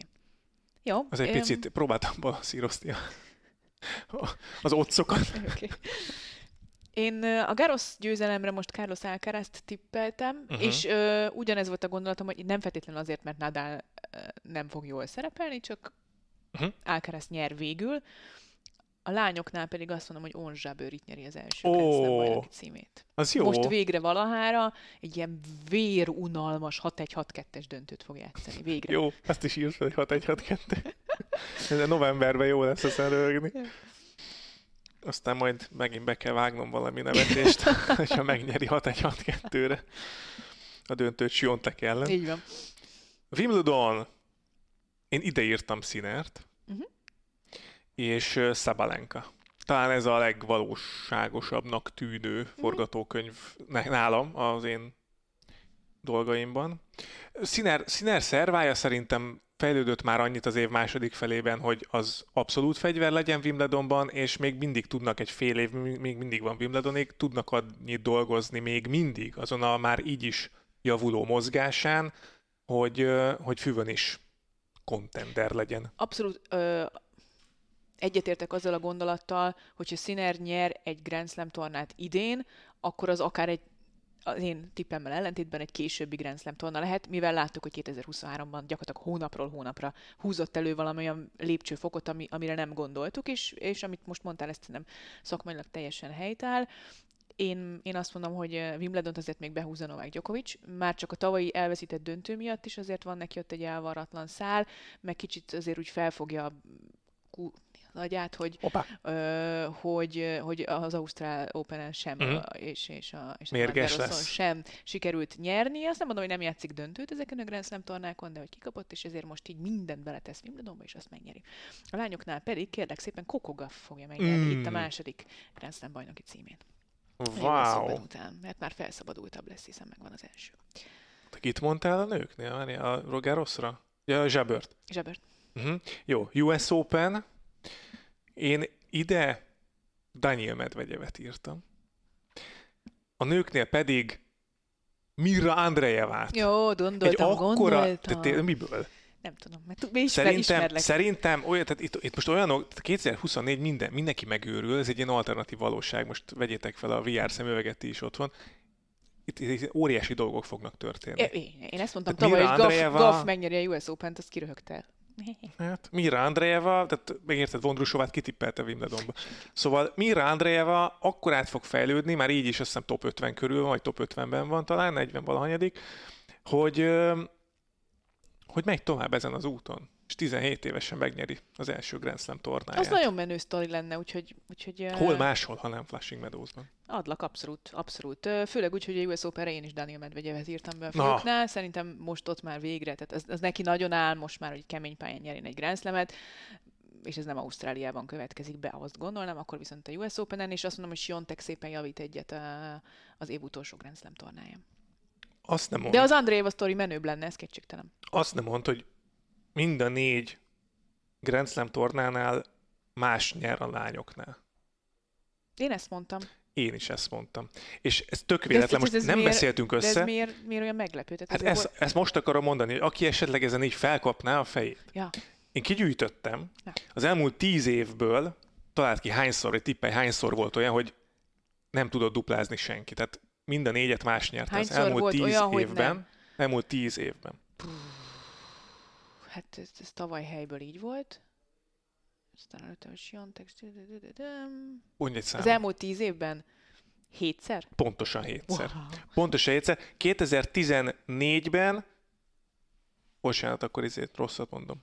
Jó, az egy picit próbáltam balanszírozni a az otcokat. Okay. Én a Garros győzelemre most Carlos Alcarazt tippeltem, és ugyanez volt a gondolatom, hogy nem feltétlenül azért, mert Nadal nem fog jól szerepelni, csak Alcaraz nyer végül. A lányoknál pedig azt mondom, hogy Ons Jabeur itt nyeri az első Grand Slam bajnoki címét. Az jó. Most végre valahára egy ilyen vérunalmas 6-1-6-2-es döntőt fog játszani. Végre. Jó, azt is írsz, hogy 6-1-6-2. De novemberben jó lesz ezen röhögni. Aztán majd megint be kell vágnom valami nevetést, hogyha megnyeri 6-1-6-2-re a döntőt Świątek ellen. Így van. Wimbledon. Én ide írtam Sinnert. És Sabalenka. Talán ez a legvalóságosabbnak tűnő forgatókönyv nálam az én dolgaimban. Sinner szervája szerintem fejlődött már annyit az év második felében, hogy az abszolút fegyver legyen Wimbledonban, és még mindig tudnak egy fél év, még mindig van Wimbledonig, tudnak annyit dolgozni még mindig azon a már így is javuló mozgásán, hogy füvön is kontender legyen. Abszolút... Egyetértek azzal a gondolattal, hogyha Sinner nyer egy Grand Slam tornát idén, akkor az akár egy, az én tippemmel ellentétben egy későbbi Grand Slam torna lehet, mivel láttuk, hogy 2023-ban gyakorlatilag hónapról hónapra húzott elő valamilyen lépcsőfokot, amire nem gondoltuk, és amit most mondtál, ezt nem szakmailag teljesen helytáll. Én azt mondom, hogy Wimbledont azért még behúzza Novak Djokovic, már csak a tavalyi elveszített döntő miatt is azért van neki ott egy elvarratlan szál, meg kicsit azért úgy felfogja nagyját, hogy az Ausztrál Openen sem, és a Mérges sem sikerült nyerni. Azt nem mondom, hogy nem játszik döntőt ezeken a Grand Slam tornákon, de hogy kikapott, és ezért most így mindent beletesz Wimbledonba, és azt megnyeri. A lányoknál pedig, kérlek szépen, Coco Gauff fogja megnyerni itt a második Grand Slam bajnoki címét. Wow! Után, mert már felszabadultabb lesz, hiszen megvan az első. Itt mondtál a nőknél, a Roger Rossra? Ja, Zsabeurt. Jó, US Open. Én ide Daniil Medvedevet írtam. A nőknél pedig Mirra Andreevát. Jó, gondoltam. Miből? Nem tudom, mert ismerlek. Szerintem olyan, tehát itt most olyanok, 2024 mindenki megőrül, ez egy ilyen alternatív valóság, most vegyétek fel a VR szemüveget, ti is otthon. Itt óriási dolgok fognak történni. Én ezt mondtam tavaly, hogy Gauff megnyeri a US Open-t, azt kiröhögte. Hát, Mirra Andreeva, tehát megérted, Vondrusovát kitippelte Wimbledonba. Szóval Mirra Andreeva akkor át fog fejlődni, már így is azt hiszem top 50 körül van, vagy top 50-ben van talán, 40-valahanyadik, hogy megy tovább ezen az úton, és 17 évesen megnyeri az első Grand Slam tornáját. Az nagyon menő sztori lenne, úgyhogy... Hol máshol, ha nem Flushing Meadowsban? Adlak, abszolút. Főleg úgy, hogy a US Open-re én is Daniil Medvedevet írtam be a fiúknál. Szerintem most ott már végre, tehát az neki nagyon áll most már, hogy kemény pályán nyerjen egy Grand Slamet, és ez nem Ausztráliában következik be, azt gondolnám, akkor viszont a US Open-en, és azt mondom, hogy Świątek szépen javít egyet az év utolsó Grand Slam tornáján. Azt nem mondta. De az Andreeva sztori menőbb lenne, ez kétségtelen. Azt nem mondta, hogy mind a 4 Grand Slam tornánál más nyer a lányoknál. Én ezt mondtam. Én is ezt mondtam. És ez tök véletlen, most ez nem beszéltünk össze. De ez miért olyan meglepő? Hát ezt most akarom mondani, hogy aki esetleg ezen így felkapná a fejét. Ja. Én kigyűjtöttem, az elmúlt 10 évből talált ki hányszor, vagy tippelj, hányszor volt olyan, hogy nem tudott duplázni senki. Tehát mind a 4-et más nyert az elmúlt 10 évben. Elmúlt 10 évben. Hát ez tavaly helyből így volt. Aztán előttem, hogy Świątek... Az elmúlt 10 évben 7-szer? Pontosan 7-szer. Wow. Pontosan 7-szer. 2014-ben... Bocsánat, akkor ezért rosszat mondom.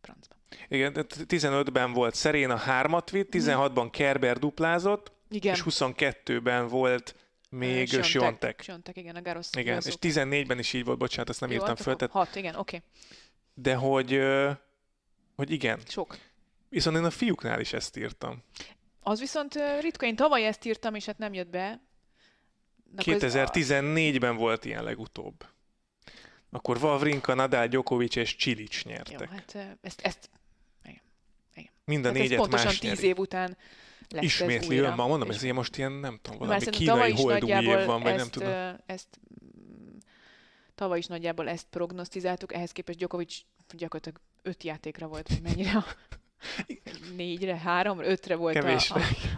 Francban. Igen, 15-ben volt Serena 3-at vitt, 16-ban Kerber duplázott, igen. És 22-ben volt még Świątek. Świątek, igen, a Garros. Igen, és 14-ben is így volt, bocsánat, ezt nem írtam föl. 6, igen, oké. De hogy igen. Sok. Viszont én a fiúknál is ezt írtam. Az viszont ritka. Én tavaly ezt írtam, és hát nem jött be. De 2014-ben volt ilyen legutóbb. Akkor Wawrinka, Nadal, Djokovic és Csilics nyertek. Jó, hát ezt... Igen. Mind a 4-et pontosan más 10 év után lesz ismétli ez újra. Ma mondom, ez ilyen most ilyen, nem tudom, valami kínai holdúj év van, vagy nem tudom. Tavaly is nagyjából ezt prognosztizáltuk, ehhez képest Djokovic gyakorlatilag 5 játékra volt, hogy mennyire 4-re, 3-ra, 5-re volt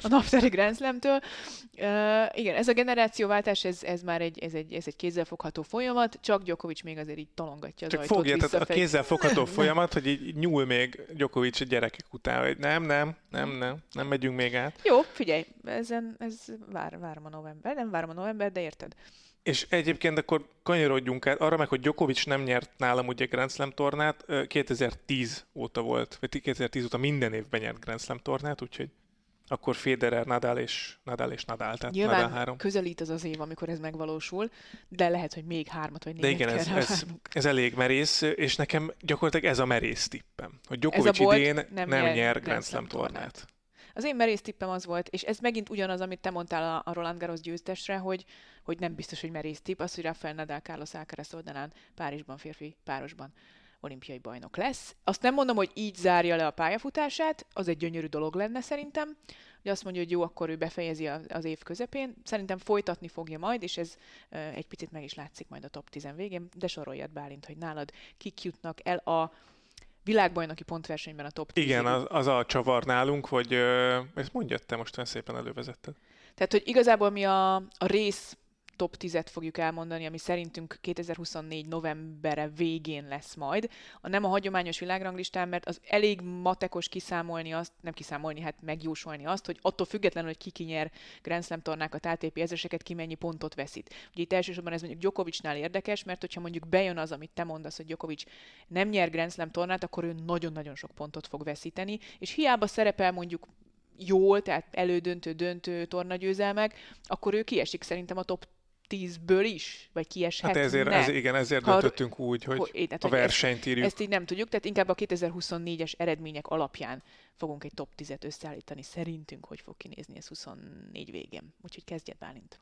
a naptári Grand Slamtől. Igen, ez a generációváltás, ez már egy kézzelfogható folyamat, csak Djokovic még azért így talongatja az ajtót visszafelé. Csak fogja, tehát a kézzelfogható folyamat, hogy így nyúl még Djokovic a gyerekek után, hogy nem megyünk még át. Jó, figyelj, várom a november, nem várom a november, de érted. És egyébként akkor kanyarodjunk át arra meg, hogy Djokovic nem nyert nálam ugye Grand Slam tornát, 2010 óta volt, vagy 2010 óta minden évben nyert Grand Slam tornát, úgyhogy akkor Federer, Nadal, tehát nyilván Nadal 3. Közelít az az év, amikor ez megvalósul, de lehet, hogy még 3-at vagy 4-et kell várnunk. Ez elég merész, és nekem gyakorlatilag ez a merész tippem, hogy Djokovic idén nem nyer Grand Slam tornát. Az én merész tippem az volt, és ez megint ugyanaz, amit te mondtál a Roland Garros győztesre, hogy nem biztos, hogy merész tipp, az, hogy Rafael Nadal Carlos Alcaraz oldalán Párizsban férfi párosban olimpiai bajnok lesz. Azt nem mondom, hogy így zárja le a pályafutását, az egy gyönyörű dolog lenne szerintem, hogy azt mondja, hogy jó, akkor ő befejezi az év közepén. Szerintem folytatni fogja majd, és ez egy picit meg is látszik majd a top 10 végén, de soroljad Bálint, hogy nálad kik jutnak el a világbajnoki pontversenyben a top 10. Igen, az a csavar nálunk, hogy ezt mondjad te, most szépen elővezetted. Tehát, hogy igazából mi a rész top 10-et fogjuk elmondani, ami szerintünk 2024 novembere végén lesz majd. Nem a hagyományos világranglistán, mert az elég matekos hát megjósolni azt, hogy attól függetlenül, hogy ki nyer Grand Slam tornákat, ATP ezreseket, ki mennyi pontot veszít. Ugye itt elsősorban ez mondjuk Djokovicnál érdekes, mert hogyha mondjuk bejön az, amit te mondasz, hogy Djokovic nem nyer Grand Slam tornát, akkor ő nagyon-nagyon sok pontot fog veszíteni, és hiába szerepel mondjuk jól, tehát elődöntő-döntő tornagyőzelmek, akkor ő kiesik szerintem a top 10-ből is, vagy kieshet. Hát ezért döntöttünk úgy, hogy a versenyt írjuk. Ezt így nem tudjuk, tehát inkább a 2024-es eredmények alapján fogunk egy top 10-et összeállítani. Szerintünk, hogy fog kinézni ez 24 végén. Úgyhogy kezdjed, Bálint.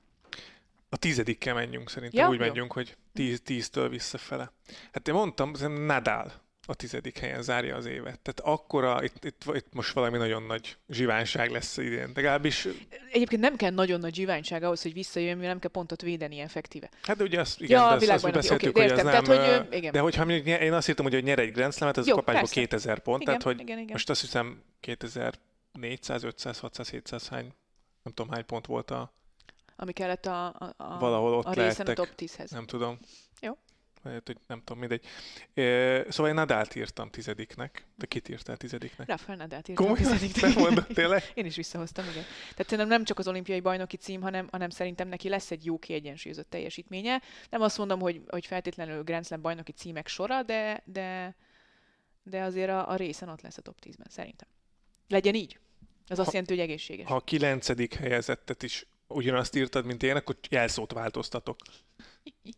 A 10-dikkel menjünk, szerintem ja, úgy jó. Menjünk, hogy 10-től visszafele. Hát én mondtam, szerintem Nadal a 10. helyen zárja az évet. Tehát akkora, itt most valami nagyon nagy zsiványság lesz idén. Legalábbis... Egyébként nem kell nagyon nagy zsiványság ahhoz, hogy visszajön, mert nem kell pontot védeni effektíve. Hát de ugye azt beszéltük, okay, hogy az nem... Hogy, de hogyha én azt írtam, hogy nyer egy Grand Slamet, az jó, kapásból persze. 2000 pont. Igen, tehát, hogy igen. Most azt hiszem 2400, 500, 600, 700 hány, nem tudom hány pont volt a... Ami kellett a valahol ott a részen lehettek, a top 10-hez. Nem tudom. Jó. Nem tudom, mindegy. Szóval én Nadált írtam 10-nek. De kit írtál 10-nek? Rafael Nadált írtam 10-nek. Komolyan? Tényleg? Én is visszahoztam, igen. Tehát nem csak az olimpiai bajnoki cím, hanem szerintem neki lesz egy jó kiegyensúlyozott teljesítménye. Nem azt mondom, hogy feltétlenül Grand Slam bajnoki címek sora, de azért a részen ott lesz a top 10-ben, szerintem. Legyen így. Az azt jelenti, hogy egészséges. Ha a 9. helyezettet is ugyanazt írtad, mint én, akkor jelszót változtatok.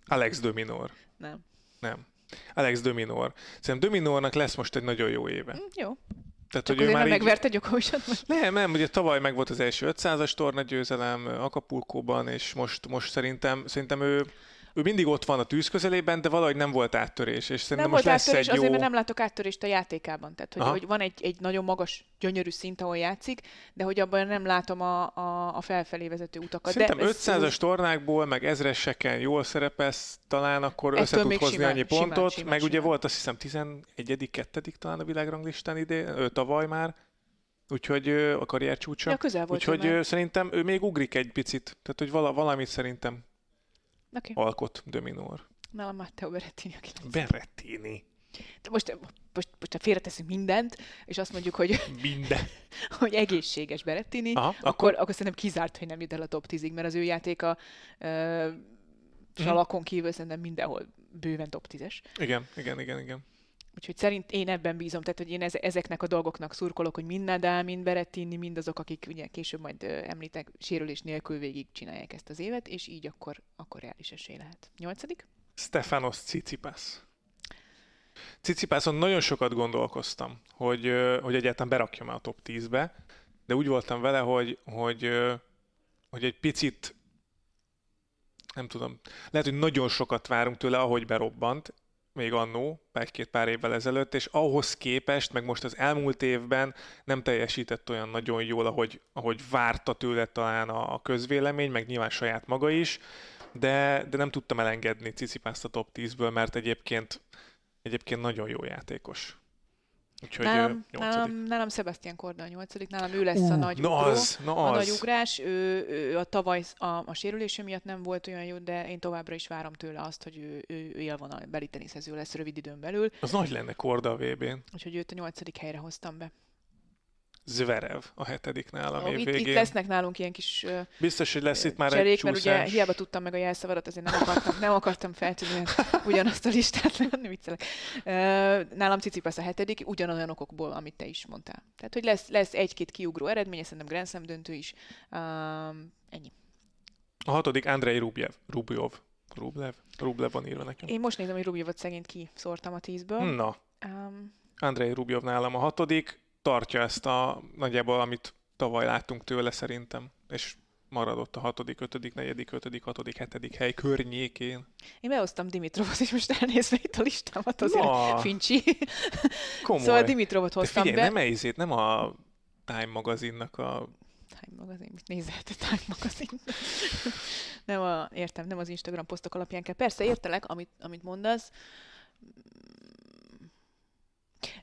Alex de Minaur. Nem. Alex de Minaur. Szerintem de Minaurnak lesz most egy nagyon jó éve. Jó. Tehát, csak hogy ő már így... megverte Djokovicot? Nem, ugye tavaly meg volt az első 500-as tornagyőzelem Acapulcóban, és most szerintem ő mindig ott van a tűz közelében, de valahogy nem volt áttörés. És szerintem most lesz áttörés, egy jó... azért, mert nem látok áttörést a játékában. Tehát, hogy van egy nagyon magas, gyönyörű szint, ahol játszik, de hogy abban nem látom a felfelé vezető utakat. Szerintem 500-as tornákból, meg ezreseken jól szerepelsz, talán akkor össze tud hozni annyi pontot. Meg ugye volt azt hiszem 11.-2. talán a világranglistán idén, tavaly már. Úgyhogy a karrier csúcsa. Ja, közel volt. Úgyhogy szerintem ő még ugrik egy picit. Tehát, hogy valamit szerintem okay. Alkot de Minaur. Nálam Matteo Berrettini. Berrettini. De most félreteszünk mindent, és azt mondjuk, hogy minden. hogy egészséges Berrettini, akkor szerintem kizárt, hogy nem jut el a top 10-ig, mert az ő játéka Salakon kívül szerintem mindenhol bőven top 10-es. Igen. Úgyhogy szerint én ebben bízom, tehát hogy én ezeknek a dolgoknak szurkolok, hogy mind Nadal, mind Berrettini, mind azok, akik ugye később majd említek, sérülés nélkül végig csinálják ezt az évet, és így akkor reális esély lehet. 8. Stefanos Tsitsipas. Tsitsipason nagyon sokat gondolkoztam, hogy egyáltalán berakjam a top 10-be, de úgy voltam vele, hogy egy picit, nem tudom, lehet, hogy nagyon sokat várunk tőle, ahogy berobbant, még annó, pár évvel ezelőtt, és ahhoz képest, meg most az elmúlt évben nem teljesített olyan nagyon jól, ahogy várta tőle talán a közvélemény, meg nyilván saját maga is, de nem tudtam elengedni Tsitsipast a top 10-ből, mert egyébként nagyon jó játékos. Úgyhogy nálam Sebastian Korda a 8. Nálam ő lesz a nagy ugró, a nagy ugrás. Ő a tavaly a sérülése miatt nem volt olyan jó, de én továbbra is várom tőle azt, hogy ő élvonal beli teniszező lesz rövid időn belül. Az nagy lenne Korda a VB-n. Úgyhogy őt a 8. helyre hoztam be. Zverev a 7. nálam évvégén. Itt lesznek nálunk ilyen kis biztos, hogy lesz itt már cserék, egy csúszás. Mert ugye hiába tudtam meg a jelszavadat, azért nem akartam feltűnni ugyanazt a listát lenni, viccelek. Nálam Tsitsipas a 7. ugyanolyan okokból, amit te is mondtál. Tehát, hogy lesz egy-két kiugró eredménye, szerintem Grand Slam döntő is. Ennyi. A 6. Andrey Rublev van írva nekem. Én most nézem, hogy Rublevot szegényt kiszórtam a 10-ből. Na. Andrey Rublev nálam a 6. Tartja ezt a nagyjából, amit tavaly láttunk tőle szerintem, és maradott a 6., 5., 4., 5., 6., 7. hely környékén. Én behoztam Dimitrovot, és most elnézve itt a listámat, azért fincsi. Komoly. Szóval Dimitrovot hoztam be. De figyelj, nem a Time magazinnak a... Time magazin? Mit nézel te Time magazin? nem az Instagram posztok alapján kell. Persze, értelek, amit mondasz.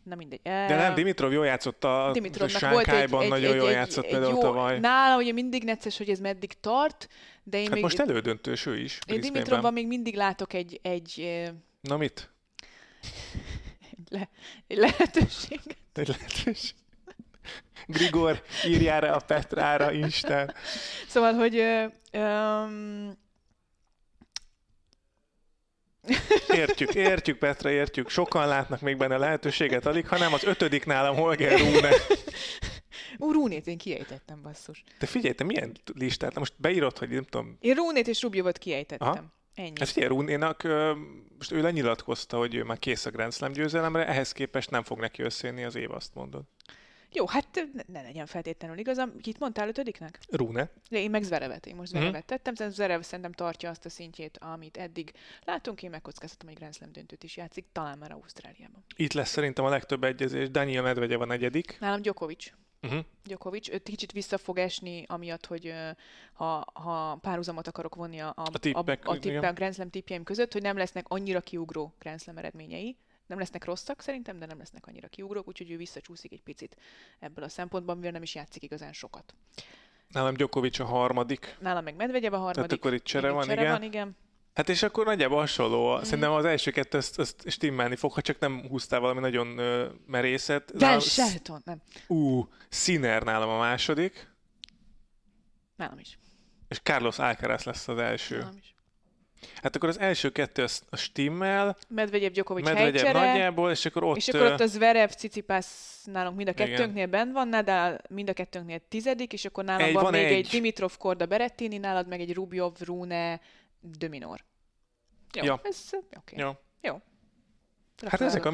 Na mindegy. De nem, Dimitrov jól játszott a Sánkhájban, nagyon jól játszott például tavaly. Nála ugye mindig necces, hogy ez meddig tart, de én még... most elődöntős ő is. Én Dimitrovban még mindig látok egy... Na mit? Egy lehetőséget. Egy lehetőség. Grigor, írjára a Petrára, Instán. Szóval, hogy... Értjük, Petra, értjük. Sokan látnak még benne lehetőséget, alig, hanem az 5. nálam Holger Rune. Runét én kiejtettem, basszus. De figyelj, te milyen listát? Most beírod, hogy nem tudom... Én Runét és Rublevot kiejtettem. Aha. Ennyi. Hát figyelj, Runénak most ő lenyilatkozta, hogy ő már kész a Grand Slam győzelemre, ehhez képest nem fog neki összejönni az év, azt mondod. Jó, hát ne legyen feltétlenül igazam. Kit mondtál 5.-nek? Rune. De én meg Zverevet. Én most Zverevet tettem. Zverev szerintem tartja azt a szintjét, amit eddig látunk. Én megkockáztatom, hogy Grand Slam döntőt is játszik, talán már Ausztráliában. Itt lesz szerintem a legtöbb egyezés. Daniil Medvedev a 4. Nálam Djokovic. Djokovic. Őt kicsit vissza fog esni, amiatt, hogy ha párhuzamot akarok vonni a Grand Slam tippjeim között, hogy nem lesznek annyira kiugró Grand Slam eredményei. Nem lesznek rosszak szerintem, de nem lesznek annyira kiugrók, úgyhogy ő visszacsúszik egy picit ebből a szempontból, mivel nem is játszik igazán sokat. Nálam Djokovic a 3. Nálam meg Medvegyev a 3. Tehát akkor itt csere van, igen. Hát és akkor nagyjából hasonló. Szerintem az első kettő ezt stimmelni fog, ha csak nem húztál valami nagyon merészet. Dan Shelton, nem. Sinner nálam a 2. Nálam is. És Carlos Alcaraz lesz az első. Nálam is. Hát akkor az első kettő a stimmel. Medvegyev, Djokovic helycsere. Nagyjából, és akkor ott az Zverev, Tsitsipas nálunk mind a kettőnknél benn van, Nadal mind a kettőnknél 10., és akkor nálam van még egy Dimitrov, Korda, Berrettini, nálad meg egy Rublev, Rune, de Minaur. Jó, ja. Ez oké. Okay. Jó. Hát ezek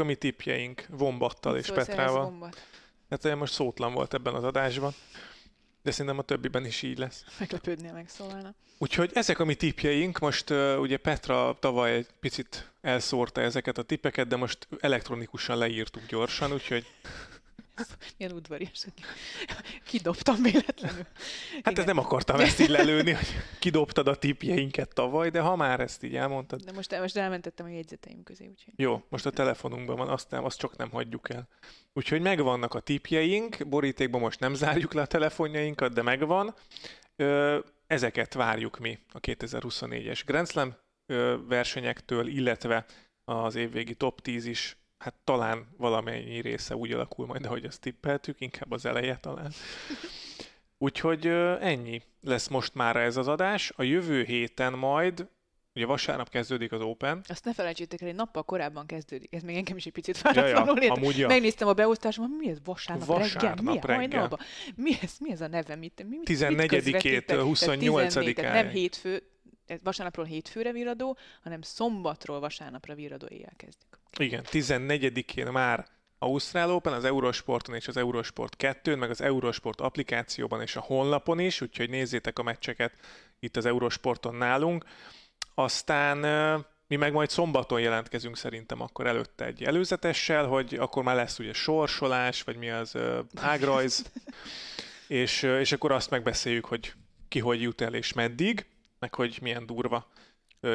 a mi tippjeink. Vombattal és Petrával. Vombat. Hát most szótlan volt ebben az adásban. De szerintem a többiben is így lesz. Meglepődnél megszólalna. Úgyhogy ezek a mi tippjeink. Most ugye Petra tavaly egy picit elszórta ezeket a tippeket, de most elektronikusan leírtuk gyorsan, úgyhogy... Milyen udvarias, hogy kidobtam véletlenül. Hát igen. Ez nem akartam ezt így lelőni, hogy kidobtad a tippjeinket tavaly, de ha már ezt így elmondtad... De most elmentettem a jegyzeteim közé, úgyhogy... Jó, most a telefonunkban van, azt csak nem hagyjuk el. Úgyhogy megvannak a tippjeink, borítékban most nem zárjuk le a telefonjainkat, de megvan. Ezeket várjuk mi a 2024-es Grand Slam versenyektől, illetve az évvégi top 10 is, hát talán valamennyi része úgy alakul majd, ahogy azt tippeltük, inkább az eleje talán. Úgyhogy ennyi lesz most már ez az adás. A jövő héten majd, ugye vasárnap kezdődik az Open. Azt ne felejtsétek el, egy nappal korábban kezdődik. Ez még engem is egy picit váratlanul ért. Megnéztem a beosztásomat, mi ez vasárnap reggel? Mi ez a neve? 14-től 28-án. Nem hétfő, vasárnapról hétfőre virradó, hanem szombatról vasárnapra virradó éjjel kezdjük. Igen, 14-én már Ausztrál Open, az Eurosporton és az Eurosport 2-n, meg az Eurosport applikációban és a honlapon is, úgyhogy nézzétek a meccseket itt az Eurosporton nálunk. Aztán mi meg majd szombaton jelentkezünk szerintem akkor előtte egy előzetessel, hogy akkor már lesz ugye sorsolás, vagy mi az ágrajz, és akkor azt megbeszéljük, hogy ki hogy jut el és meddig, meg hogy milyen durva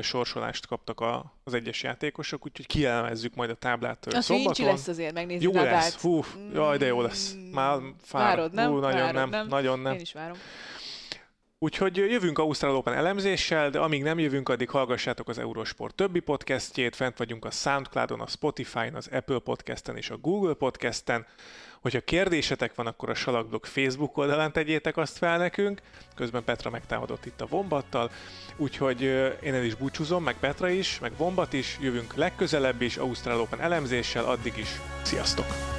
sorsolást kaptak az egyes játékosok, úgyhogy kielemezzük majd a táblát a szombaton. Fincsi lesz azért, megnézni jó táblát. Jó lesz, jaj, de jó lesz. Már várod, nem? Nagyon nem. Én is várom. Úgyhogy jövünk Ausztrál Open elemzéssel, de amíg nem jövünk, addig hallgassátok az Eurosport többi podcastjét, fent vagyunk a Soundcloudon, a Spotify-n, az Apple Podcasten és a Google Podcasten. Hogyha kérdésetek van, akkor a Salakblog Facebook oldalán tegyétek azt fel nekünk. Közben Petra megtámadott itt a Vombattal, úgyhogy én el is búcsúzom, meg Petra is, meg Vombat is. Jövünk legközelebb is Ausztrál Open elemzéssel, addig is. Sziasztok!